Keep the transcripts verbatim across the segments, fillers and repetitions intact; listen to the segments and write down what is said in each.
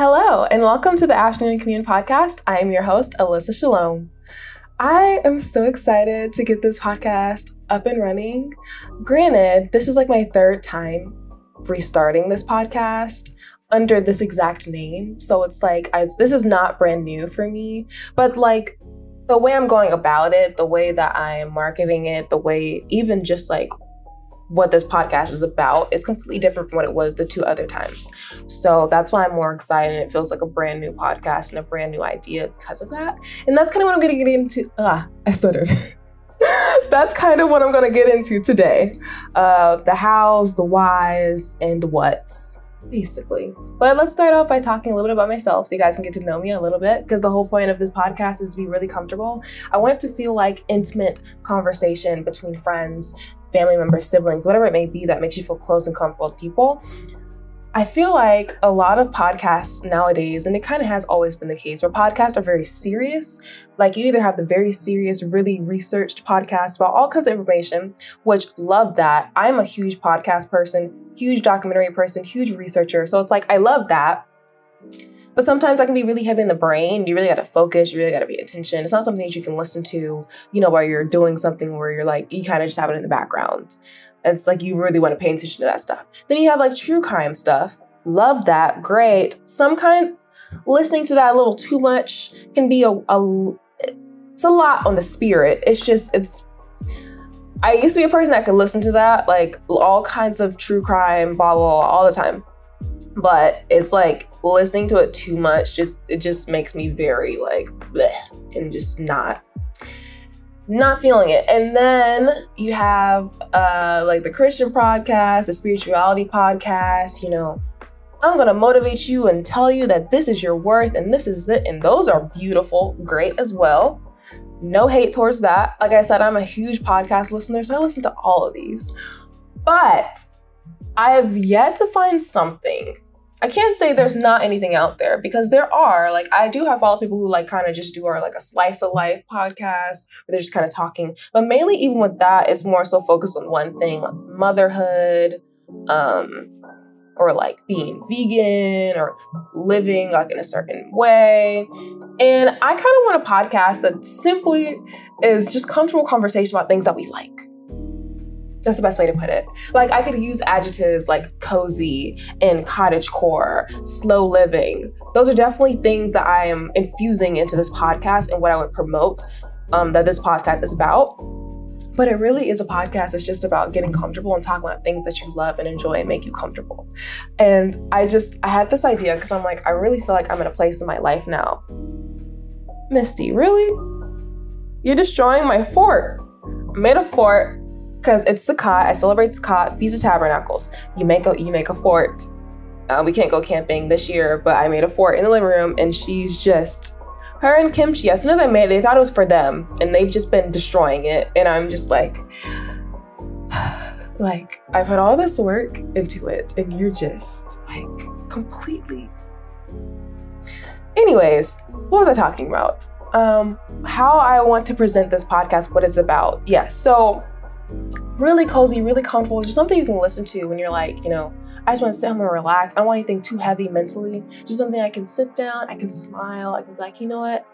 Hello, and welcome to the Afternoon Community podcast. I am your host, Alyssa Shalom. I am so excited to get this podcast up and running. Granted, this is like my third time restarting this podcast under this exact name. So it's like, I, this is not brand new for me, but like the way I'm going about it, the way that I'm marketing it, the way even just like what this podcast is about is completely different from what it was the two other times. So that's why I'm more excited. It feels like a brand new podcast and a brand new idea because of that. And that's kind of what I'm going to get into. Ah, I stuttered. That's kind of what I'm going to get into today. Uh, the hows, the whys, and the whats, basically. But let's start off by talking a little bit about myself so you guys can get to know me a little bit, because the whole point of this podcast is to be really comfortable. I want it to feel like intimate conversation between friends, family members, siblings, whatever it may be that makes you feel close and comfortable with people. I feel like a lot of podcasts nowadays, and it kind of has always been the case, where podcasts are very serious. Like you either have the very serious, really researched podcasts about all kinds of information, which love that. I'm a huge podcast person, huge documentary person, huge researcher. So it's like, I love that. But sometimes that can be really heavy in the brain. You really got to focus. You really got to pay attention. It's not something that you can listen to, you know, while you're doing something where you're like, you kind of just have it in the background. It's like you really want to pay attention to that stuff. Then you have like true crime stuff. Love that. Great. Some kinds, listening to that a little too much can be a, a it's a lot on the spirit. It's just, it's, I used to be a person that could listen to that, like all kinds of true crime, blah, blah, blah, all the time. But it's like listening to it too much, just, it just makes me very like, bleh, and just not. Not feeling it. And then you have uh, like the Christian podcast, the spirituality podcast, you know, I'm going to motivate you and tell you that this is your worth and this is it. And those are beautiful, great as well. No hate towards that. Like I said, I'm a huge podcast listener, so I listen to all of these. But I have yet to find something. I can't say there's not anything out there, because there are. Like, I do have follow people who like kind of just do our like a slice of life podcast where they're just kind of talking. But mainly even with that, it's more so focused on one thing, like motherhood, um, or like being vegan or living like in a certain way. And I kind of want a podcast that simply is just comfortable conversation about things that we like. That's the best way to put it. Like, I could use adjectives like cozy and cottagecore, slow living. Those are definitely things that I am infusing into this podcast and what I would promote um, that this podcast is about. But it really is a podcast. It's just about getting comfortable and talking about things that you love and enjoy and make you comfortable. And I just, I had this idea because I'm like, I really feel like I'm in a place in my life now. Misty, really? You're destroying my fort. I made a fort. Because it's Sukkot, I celebrate Sukkot, Feast of Tabernacles. You make a, you make a fort. Uh, we can't go camping this year, but I made a fort in the living room, and she's just, her and Kimchi, as soon as I made it, they thought it was for them, and they've just been destroying it. And I'm just like, like, I put all this work into it, and you're just like completely. Anyways, what was I talking about? Um, how I want to present this podcast, what it's about. Yeah, so really cozy, really comfortable, just something you can listen to when you're like, you know, I just want to sit home and relax. I don't want anything too heavy mentally. Just something I can sit down, I can smile, I can be like, you know what?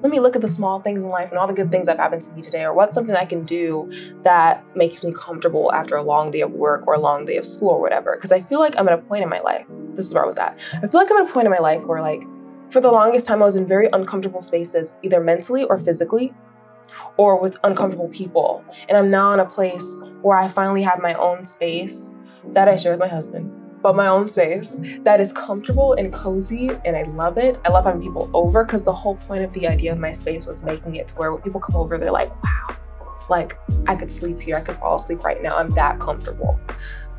Let me look at the small things in life and all the good things that have happened to me today, or what's something I can do that makes me comfortable after a long day of work or a long day of school or whatever. Because I feel like I'm at a point in my life. This is where I was at. I feel like I'm at a point in my life where, like, for the longest time, I was in very uncomfortable spaces, either mentally or physically, or with uncomfortable people. And I'm now in a place where I finally have my own space that I share with my husband, but my own space that is comfortable and cozy, and I love it. I love having people over, because the whole point of the idea of my space was making it to where when people come over, they're like, wow, like I could sleep here. I could fall asleep right now. I'm that comfortable.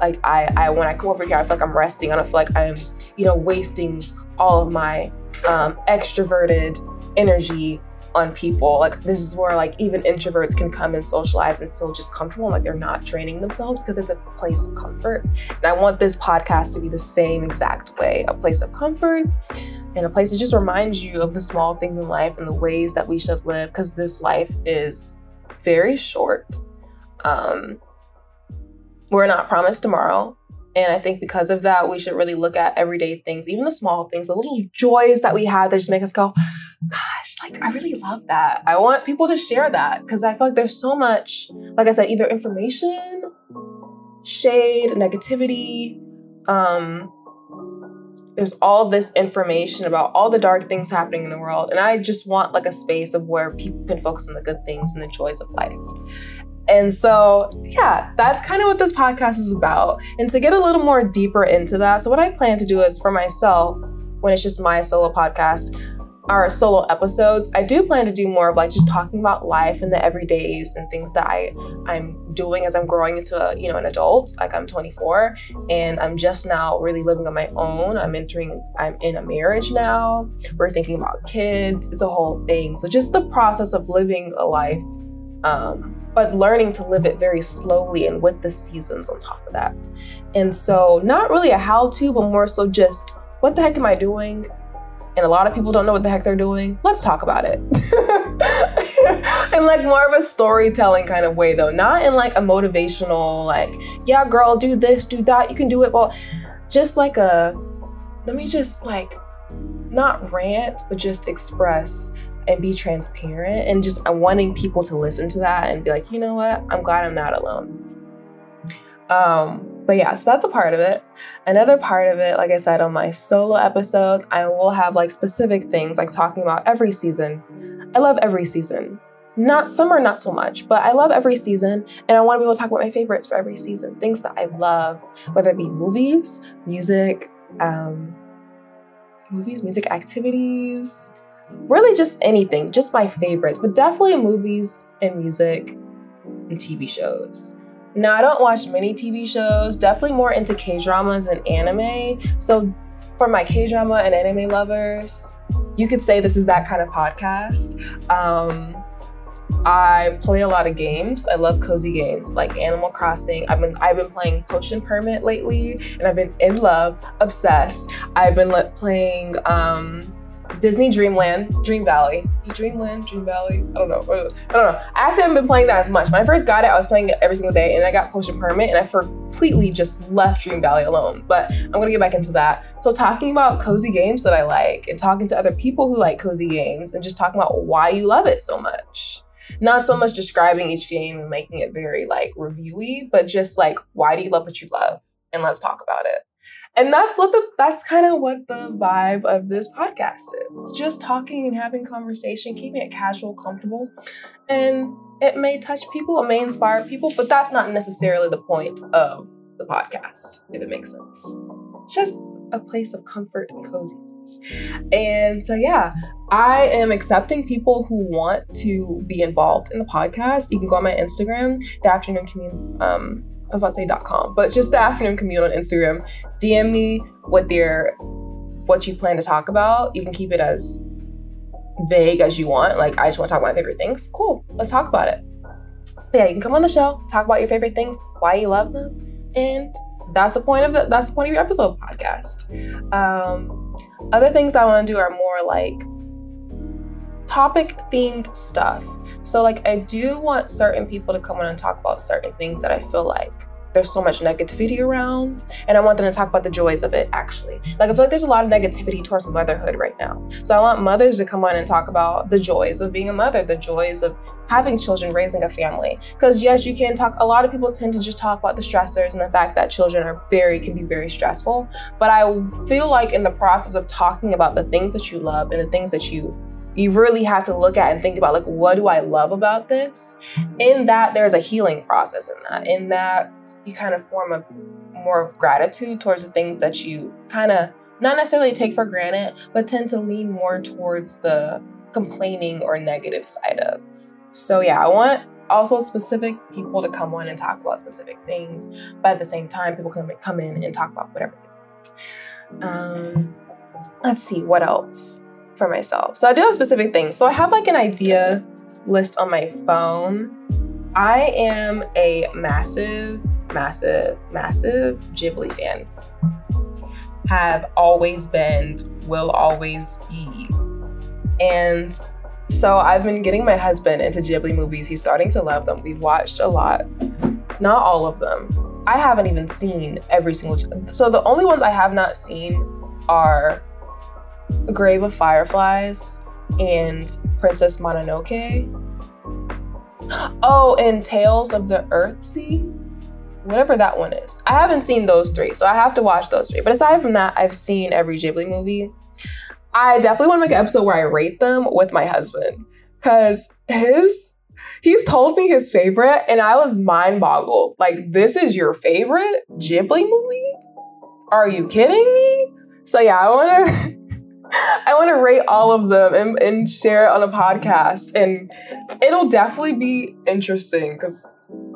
Like I, I when I come over here, I feel like I'm resting. I don't feel like I'm, you know, wasting all of my um, extroverted energy on people. Like, this is where like even introverts can come and socialize and feel just comfortable and like they're not draining themselves, because it's a place of comfort. And I want this podcast to be the same exact way, a place of comfort and a place that just reminds you of the small things in life and the ways that we should live, because this life is very short. Um, we're not promised tomorrow. And I think because of that, we should really look at everyday things, even the small things, the little joys that we have that just make us go, gosh, like, I really love that. I want people to share that because I feel like there's so much, like I said, either information, shade, negativity. Um, there's all this information about all the dark things happening in the world. And I just want like a space of where people can focus on the good things and the joys of life. And so, yeah, that's kind of what this podcast is about. And to get a little more deeper into that, so what I plan to do is for myself, when it's just my solo podcast, our solo episodes, I do plan to do more of like just talking about life and the everydays and things that I, I'm doing as I'm growing into a, you know, an adult. Like I'm twenty-four and I'm just now really living on my own. I'm entering, I'm in a marriage now. We're thinking about kids. It's a whole thing. So just the process of living a life, um, but learning to live it very slowly and with the seasons on top of that. And so not really a how-to, but more so just what the heck am I doing? And a lot of people don't know what the heck they're doing. Let's talk about it. In like more of a storytelling kind of way though, not in like a motivational, like, yeah, girl, do this, do that, you can do it. Well, just like a, let me just like, not rant, but just express and be transparent and just I'm wanting people to listen to that and be like, you know what? I'm glad I'm not alone. Um, But yeah, so that's a part of it. Another part of it, like I said, on my solo episodes, I will have like specific things like talking about every season. I love every season. Not summer, not so much, but I love every season. And I want to be able to talk about my favorites for every season. Things that I love, whether it be movies, music, um, movies, music activities, really just anything, just my favorites, but definitely movies and music and T V shows. Now, I don't watch many T V shows, definitely more into K-dramas and anime. So for my K-drama and anime lovers, you could say this is that kind of podcast. Um, I play a lot of games. I love cozy games like Animal Crossing. I've been I've been playing Potion Permit lately, and I've been in love, obsessed. I've been le- playing um, Disney Dreamland, Dream Valley. Is it Dreamland, Dream Valley? I don't know. I don't know. I actually haven't been playing that as much. When I first got it, I was playing it every single day, and I got Potion Permit, and I completely just left Dream Valley alone. But I'm going to get back into that. So talking about cozy games that I like and talking to other people who like cozy games and just talking about why you love it so much. Not so much describing each game and making it very, like, reviewy, but just, like, why do you love what you love? And let's talk about it. And that's what the that's kind of what the vibe of this podcast is. Just talking and having conversation, keeping it casual, comfortable. And it may touch people, it may inspire people, but that's not necessarily the point of the podcast, if it makes sense. It's just a place of comfort and coziness. And so, yeah, I am accepting people who want to be involved in the podcast. You can go on my Instagram, The Afternoon Community. Um, I was about to say .com, but just The Afternoon Commune on Instagram. D M me with your, what you plan to talk about. You can keep it as vague as you want. Like, I just want to talk about my favorite things. Cool. Let's talk about it. But yeah, you can come on the show, talk about your favorite things, why you love them. And that's the point of the, that's the point of your episode podcast. Um, other things I want to do are more like topic themed stuff. So like I do want certain people to come on and talk about certain things that I feel like there's so much negativity around, and I want them to talk about the joys of it actually. Like I feel like there's a lot of negativity towards motherhood right now. So I want mothers to come on and talk about the joys of being a mother, the joys of having children, raising a family. Because yes, you can talk, a lot of people tend to just talk about the stressors and the fact that children are very, can be very stressful. But I feel like in the process of talking about the things that you love and the things that you You really have to look at and think about, like, what do I love about this? In that, there's a healing process in that. In that, you kind of form a more of gratitude towards the things that you kind of not necessarily take for granted, but tend to lean more towards the complaining or negative side of. So yeah, I want also specific people to come on and talk about specific things. But at the same time, people can come in and talk about whatever they want. Um, let's see, what else? For myself. So I do have specific things. So I have like an idea list on my phone. I am a massive, massive, massive Ghibli fan. Have always been, will always be. And so I've been getting my husband into Ghibli movies. He's starting to love them. We've watched a lot. Not all of them. I haven't even seen every single, so the only ones I have not seen are Grave of Fireflies and Princess Mononoke. Oh, and Tales of the Earth Sea, whatever that one is. I haven't seen those three, so I have to watch those three. But aside from that, I've seen every Ghibli movie. I definitely want to make an episode where I rate them with my husband, because his he's told me his favorite, and I was mind boggled. Like, this is your favorite Ghibli movie? Are you kidding me? So yeah, I want to I want to rate all of them and, and share it on a podcast, and it'll definitely be interesting because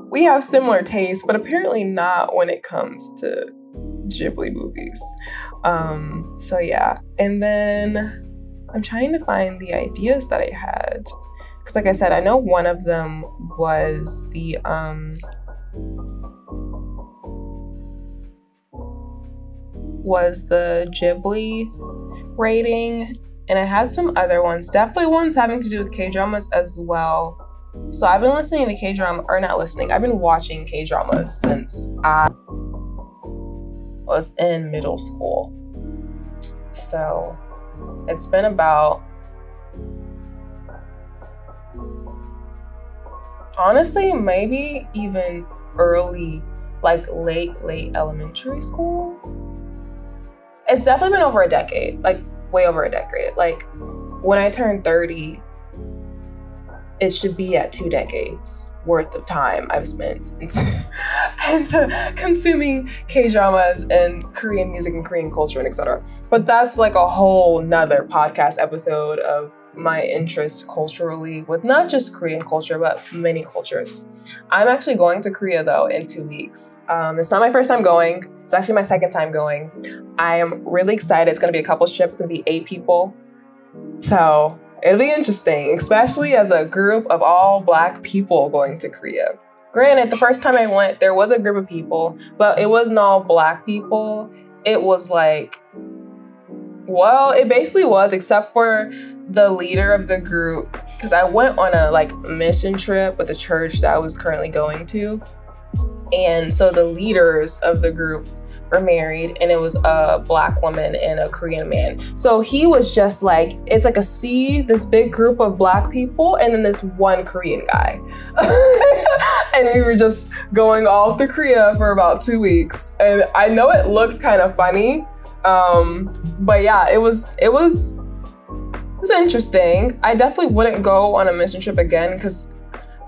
we have similar tastes, but apparently not when it comes to Ghibli movies. Um, so yeah, and then I'm trying to find the ideas that I had, because like I said, I know one of them was the um, was the Ghibli rating, and I had some other ones, definitely ones having to do with K-dramas as well. So I've been listening to K-drama, or not listening, I've been watching K-dramas since I was in middle school. So it's been about, honestly, maybe even early, like late, late elementary school. It's definitely been over a decade, like way over a decade. Like when I turned thirty, it should be at two decades worth of time I've spent into, into consuming K-dramas and Korean music and Korean culture and et cetera. But that's like a whole nother podcast episode of my interest culturally with not just Korean culture, but many cultures. I'm actually going to Korea though in two weeks. Um, it's not my first time going. It's actually my second time going. I am really excited. It's going to be a couples trip. It's going to be eight people. So it'll be interesting, especially as a group of all Black people going to Korea. Granted, the first time I went, there was a group of people, but it wasn't all Black people. It was like, well, it basically was, except for the leader of the group, because I went on a like mission trip with the church that I was currently going to. And so the leaders of the group were married, and it was a Black woman and a Korean man. So he was just like, it's like a sea, this big group of Black people, and then this one Korean guy. And we were just going all through Korea for about two weeks. And I know it looked kind of funny, um, but yeah, it was, it was, it was interesting. I definitely wouldn't go on a mission trip again, because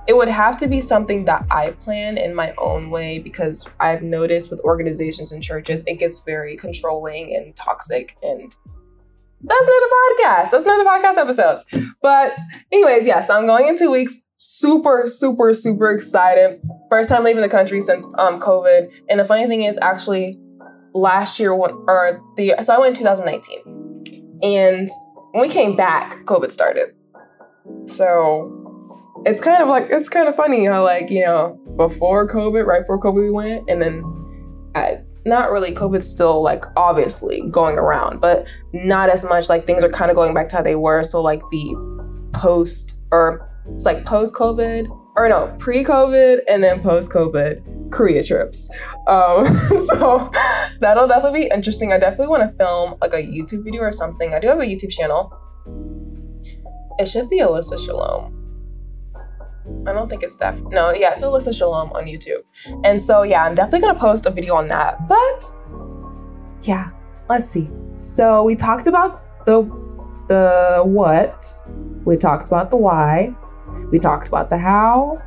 it would have to be something that I plan in my own way, because I've noticed with organizations and churches, it gets very controlling and toxic, and that's another podcast. That's another podcast episode. But anyways, yeah, so I'm going in two weeks. Super, super, super excited. First time leaving the country since um, COVID. And the funny thing is, actually, last year, or the so I went in twenty nineteen. And when we came back, COVID started. So it's kind of like, it's kind of funny how, like, you know, before COVID, right before COVID we went, and then I, not really, COVID's still like obviously going around, but not as much. Like things are kind of going back to how they were. So like the post, or it's like post COVID, or no, pre COVID and then post COVID Korea trips. Um, so that'll definitely be interesting. I definitely want to film like a YouTube video or something. I do have a YouTube channel. It should be Alyssa Shalom. I don't think it's that. No, yeah, it's Alyssa Shalom on YouTube. And so, yeah, I'm definitely going to post a video on that. But, yeah, let's see. So, we talked about the the what. We talked about the why. We talked about the how.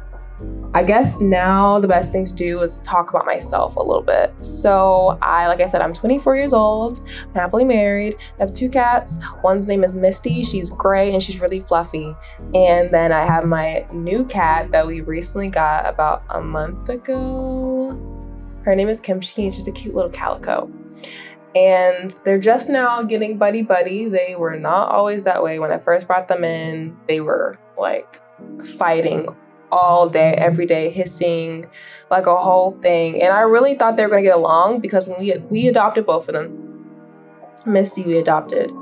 I guess now the best thing to do is talk about myself a little bit. So I, like I said, I'm twenty-four years old, I'm happily married, I have two cats. One's name is Misty, she's gray and she's really fluffy. And then I have my new cat that we recently got about a month ago. Her name is Kimchi, and she's a cute little calico. And they're just now getting buddy-buddy. They were not always that way. When I first brought them in, they were like fighting all day, every day, hissing, like a whole thing. And I really thought they were going to get along, because when we we adopted both of them. Misty, we adopted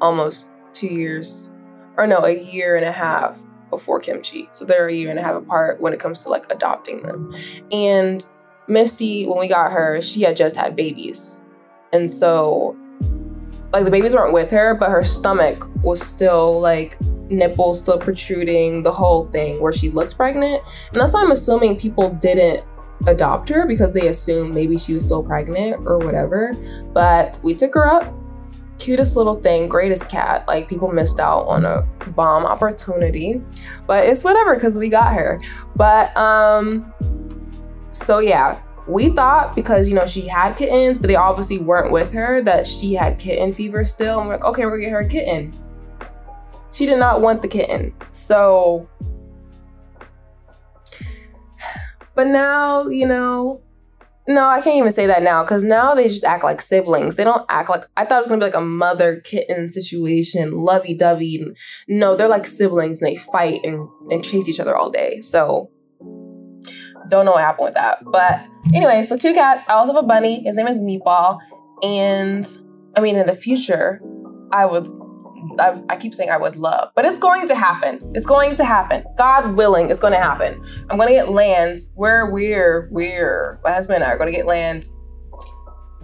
almost two years, or no, a year and a half before Kimchi. So they're a year and a half apart when it comes to like adopting them. And Misty, when we got her, she had just had babies. And so, like, the babies weren't with her, but her stomach was still, like, nipples still protruding, the whole thing where she looked pregnant. And that's why I'm assuming people didn't adopt her, because they assumed maybe she was still pregnant or whatever. But we took her up. Cutest little thing, greatest cat. Like, people missed out on a bomb opportunity, but it's whatever because we got her. But um so yeah, we thought, because you know she had kittens but they obviously weren't with her, that she had kitten fever still, and we're like, okay, we're gonna get her a kitten. She did not want the kitten. So but now, you know, no, I can't even say that now, because now they just act like siblings. They don't act like, I thought it was going to be like a mother-kitten situation, lovey-dovey. No, they're like siblings, and they fight and, and chase each other all day. So, don't know what happened with that. But anyway, so two cats. I also have a bunny. His name is Meatball. And, I mean, in the future, I would, I, I keep saying I would love, but it's going to happen. It's going to happen. God willing, it's going to happen. I'm going to get land. We're, we're, we're, my husband and I are going to get land.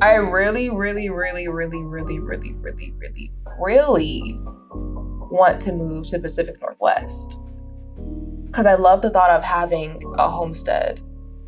I really, really, really, really, really, really, really, really, really want to move to the Pacific Northwest, because I love the thought of having a homestead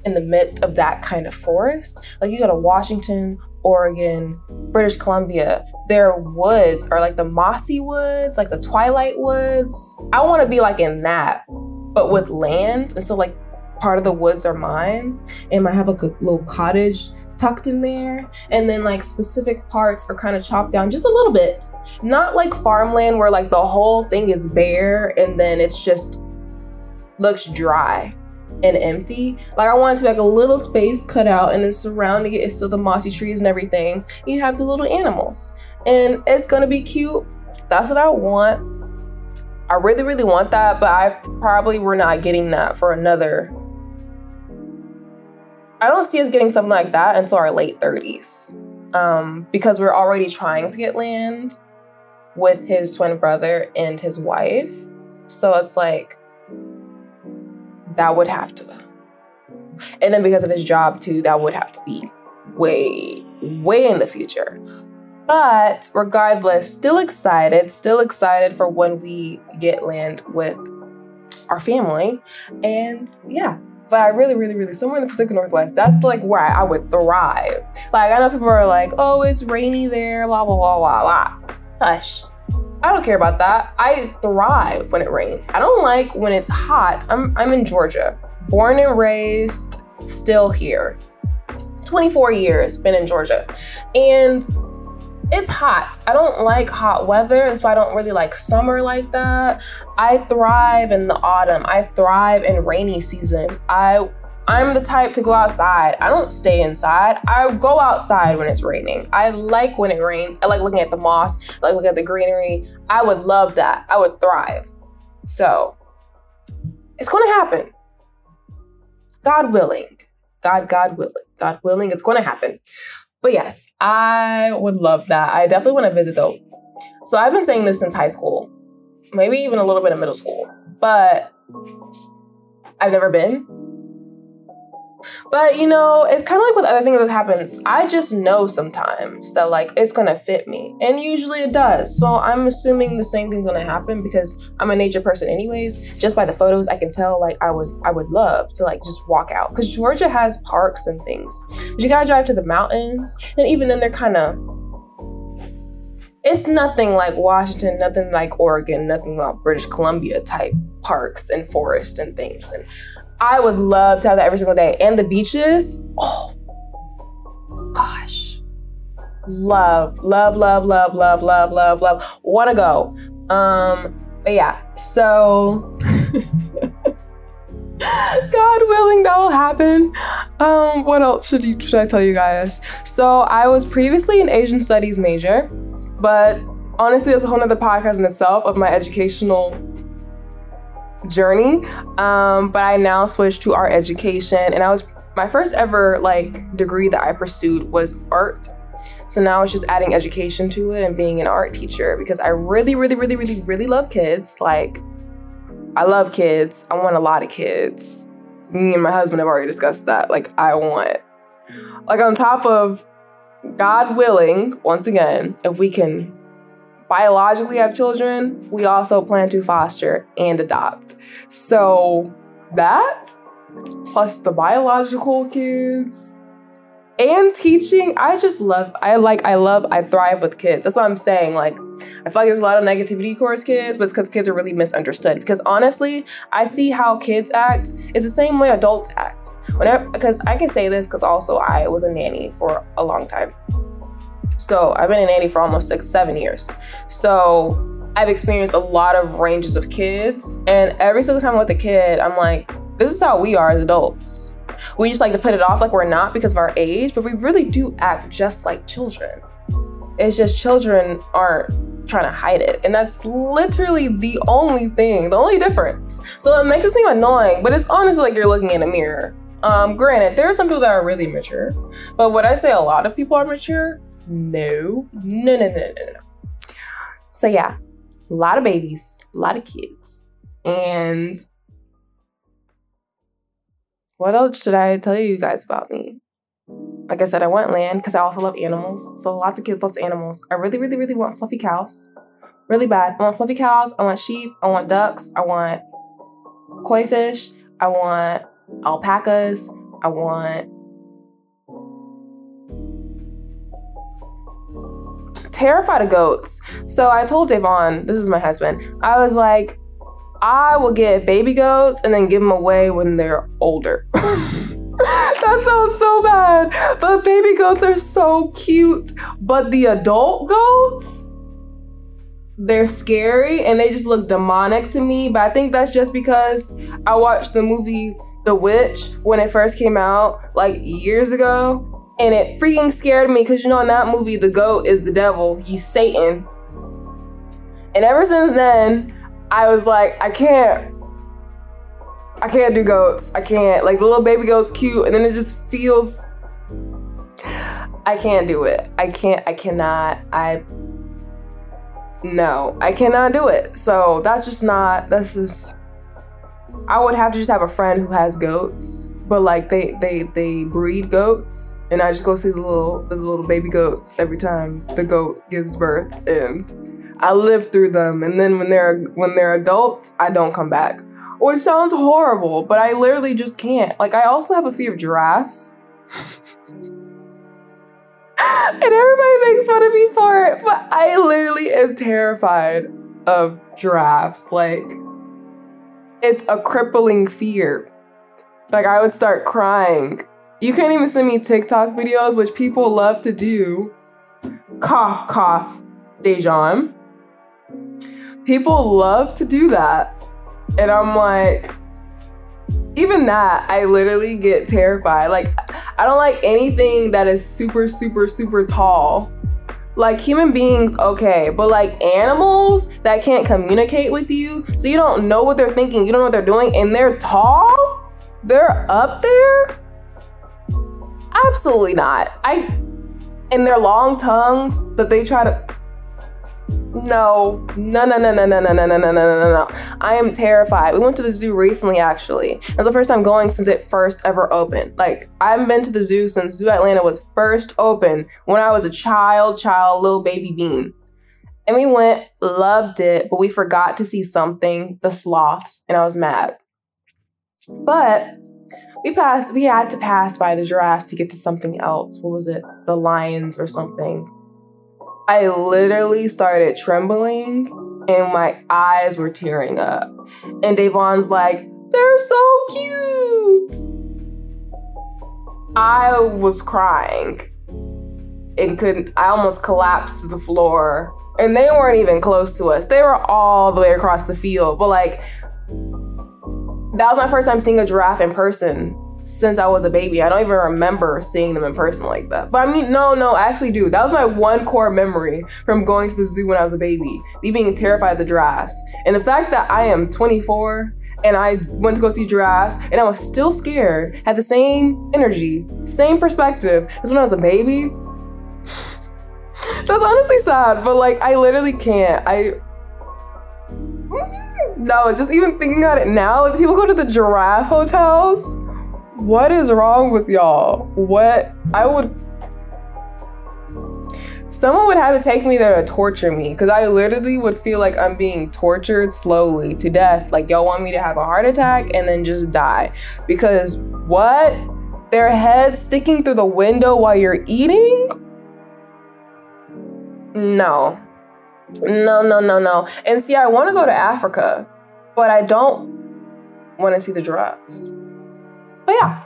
in the midst of that kind of forest. Like, you go to Washington, Oregon, British Columbia, their woods are like the mossy woods, like the twilight woods. I want to be like in that, but with land. And so, like, part of the woods are mine, and I have a good little cottage tucked in there, and then like specific parts are kind of chopped down just a little bit, not like farmland where like the whole thing is bare and then it's just looks dry and empty. Like, I want it to be like a little space cut out, and then surrounding it is still the mossy trees and everything. You have the little animals, and it's gonna be cute. That's what I want. I really, really want that, but I probably we're not getting that for another. I don't see us getting something like that until our late thirties, um, because we're already trying to get land with his twin brother and his wife. So it's like, that would have to, and then because of his job too, that would have to be way, way in the future. But regardless, still excited, still excited for when we get land with our family. And yeah, but I really, really, really, somewhere in the Pacific Northwest, that's like where I, I would thrive. Like, I know people are like, oh, it's rainy there, blah, blah, blah, blah, blah. Hush. I don't care about that. I thrive when it rains. I don't like when it's hot. I'm I'm in Georgia, born and raised, still here. twenty-four years, been in Georgia. And it's hot. I don't like hot weather, and so I don't really like summer like that. I thrive in the autumn. I thrive in rainy season. I I'm the type to go outside. I don't stay inside. I go outside when it's raining. I like when it rains. I like looking at the moss. I like looking at the greenery. I would love that. I would thrive. So it's going to happen. God willing. God, God willing. God willing, it's going to happen. But yes, I would love that. I definitely want to visit though. So I've been saying this since high school, maybe even a little bit of middle school, but I've never been. But, you know, it's kind of like with other things that happens. I just know sometimes that, like, it's going to fit me. And usually it does. So I'm assuming the same thing's going to happen, because I'm a nature person anyways. Just by the photos, I can tell, like, I would I would love to, like, just walk out. Because Georgia has parks and things. But you got to drive to the mountains. And even then, they're kind of... It's nothing like Washington, nothing like Oregon, nothing like British Columbia type parks and forests and things. And I would love to have that every single day. And the beaches, oh gosh. Love, love, love, love, love, love, love, love. Wanna go. Um, but yeah, so God willing, that will happen. Um, what else should you should I tell you guys? So I was previously an Asian Studies major, but honestly, that's a whole nother podcast in itself of my educational journey, um but I now switched to art education, and I was my first ever like degree that I pursued was art. So now it's just adding education to it and being an art teacher, because I really really really really really love kids. Like, I love kids. I want a lot of kids. Me and my husband have already discussed that. Like, I want Like, on top of, God willing, once again, if we can biologically have children, we also plan to foster and adopt. So that, plus the biological kids and teaching, I just love, I like, I love, I thrive with kids. That's what I'm saying. Like, I feel like there's a lot of negativity towards kids, but it's because kids are really misunderstood. Because honestly, I see how kids act. It's the same way adults act. Whenever, because I can say this because also I was a nanny for a long time. So I've been a nanny for almost six, seven years. So I've experienced a lot of ranges of kids. And every single time I'm with a kid, I'm like, this is how we are as adults. We just like to put it off like we're not because of our age, but we really do act just like children. It's just children aren't trying to hide it. And that's literally the only thing, the only difference. So it makes it seem annoying, but it's honestly like you're looking in a mirror. Um, granted, there are some people that are really mature, but would I say a lot of people are mature? No, no, no, no, no, no. So yeah, a lot of babies, a lot of kids. And what else should I tell you guys about me? Like I said, I want land because I also love animals. So lots of kids, lots of animals. I really, really, really want fluffy cows. Really bad. I want fluffy cows. I want sheep. I want ducks. I want koi fish. I want alpacas. I want terrified of goats. So I told Devon, this is my husband, I was like, I will get baby goats and then give them away when they're older. That sounds so bad, but baby goats are so cute. But the adult goats, they're scary and they just look demonic to me. But I think that's just because I watched the movie The Witch when it first came out like years ago. And it freaking scared me because, you know, in that movie, the goat is the devil. He's Satan. And ever since then, I was like, I can't, I can't do goats. I can't, like the little baby goat's cute. And then it just feels, I can't do it. I can't, I cannot, I, no, I cannot do it. So that's just not, that's just, I would have to just have a friend who has goats, but like they, they, they breed goats. And I just go see the little, the little baby goats every time the goat gives birth, and I live through them, and then when they're when they're adults, I don't come back. Which sounds horrible, but I literally just can't. Like, I also have a fear of giraffes. And everybody makes fun of me for it, but I literally am terrified of giraffes. Like, it's a crippling fear. Like, I would start crying. You can't even send me TikTok videos, which people love to do. Cough, cough, Dejan. People love to do that. And I'm like, even that, I literally get terrified. Like, I don't like anything that is super, super, super tall. Like, human beings, okay. But like animals that can't communicate with you, so you don't know what they're thinking, you don't know what they're doing, and they're tall? They're up there? Absolutely not. I, and their long tongues that they try to, No, no, no, no, no, no, no, no, no, no, no, no, I am terrified. We went to the zoo recently, actually. That's the first time going since it first ever opened. Like, I haven't been to the zoo since Zoo Atlanta was first open when I was a child, child, little baby bean. And we went, loved it, but we forgot to see something, the sloths, and I was mad. But we passed, we had to pass by the giraffes to get to something else. What was it? The lions or something. I literally started trembling and my eyes were tearing up. And Devon's like, they're so cute. I was crying and couldn't, I almost collapsed to the floor. And they weren't even close to us. They were all the way across the field. But like, that was my first time seeing a giraffe in person since I was a baby. I don't even remember seeing them in person like that. But I mean, no, no, I actually do. That was my one core memory from going to the zoo when I was a baby, me being terrified of the giraffes. And the fact that I am twenty-four and I went to go see giraffes and I was still scared, had the same energy, same perspective as when I was a baby. That's honestly sad, but like, I literally can't. I, no, just even thinking about it now, like people go to the giraffe hotels. What is wrong with y'all? What I would Someone would have to take me there to torture me, because I literally would feel like I'm being tortured slowly to death. Like, y'all want me to have a heart attack and then just die. Because what? Their heads sticking through the window while you're eating? No. No, no, no, no. And see, I want to go to Africa, but I don't want to see the giraffes. But yeah.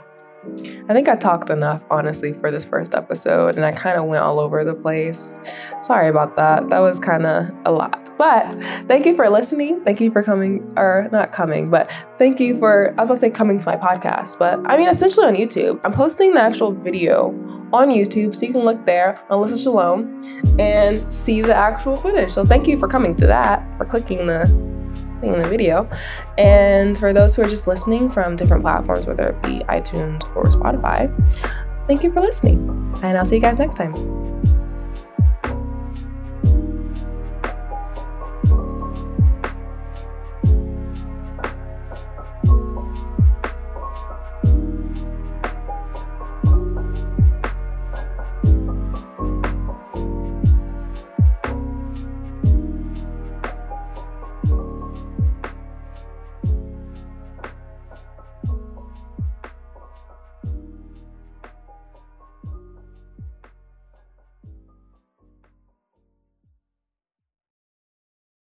I think I talked enough, honestly, for this first episode, and I kind of went all over the place. Sorry about that. That was kind of a lot. But thank you for listening. Thank you for coming, or not coming, but thank you for, I was going to say coming to my podcast, but I mean, essentially on YouTube. I'm posting the actual video on YouTube, so you can look there, Alyssa Shalom, and see the actual footage. So thank you for coming to that, for clicking the... in the video. And for those who are just listening from different platforms, whether it be iTunes or Spotify, thank you for listening, and I'll see you guys next time.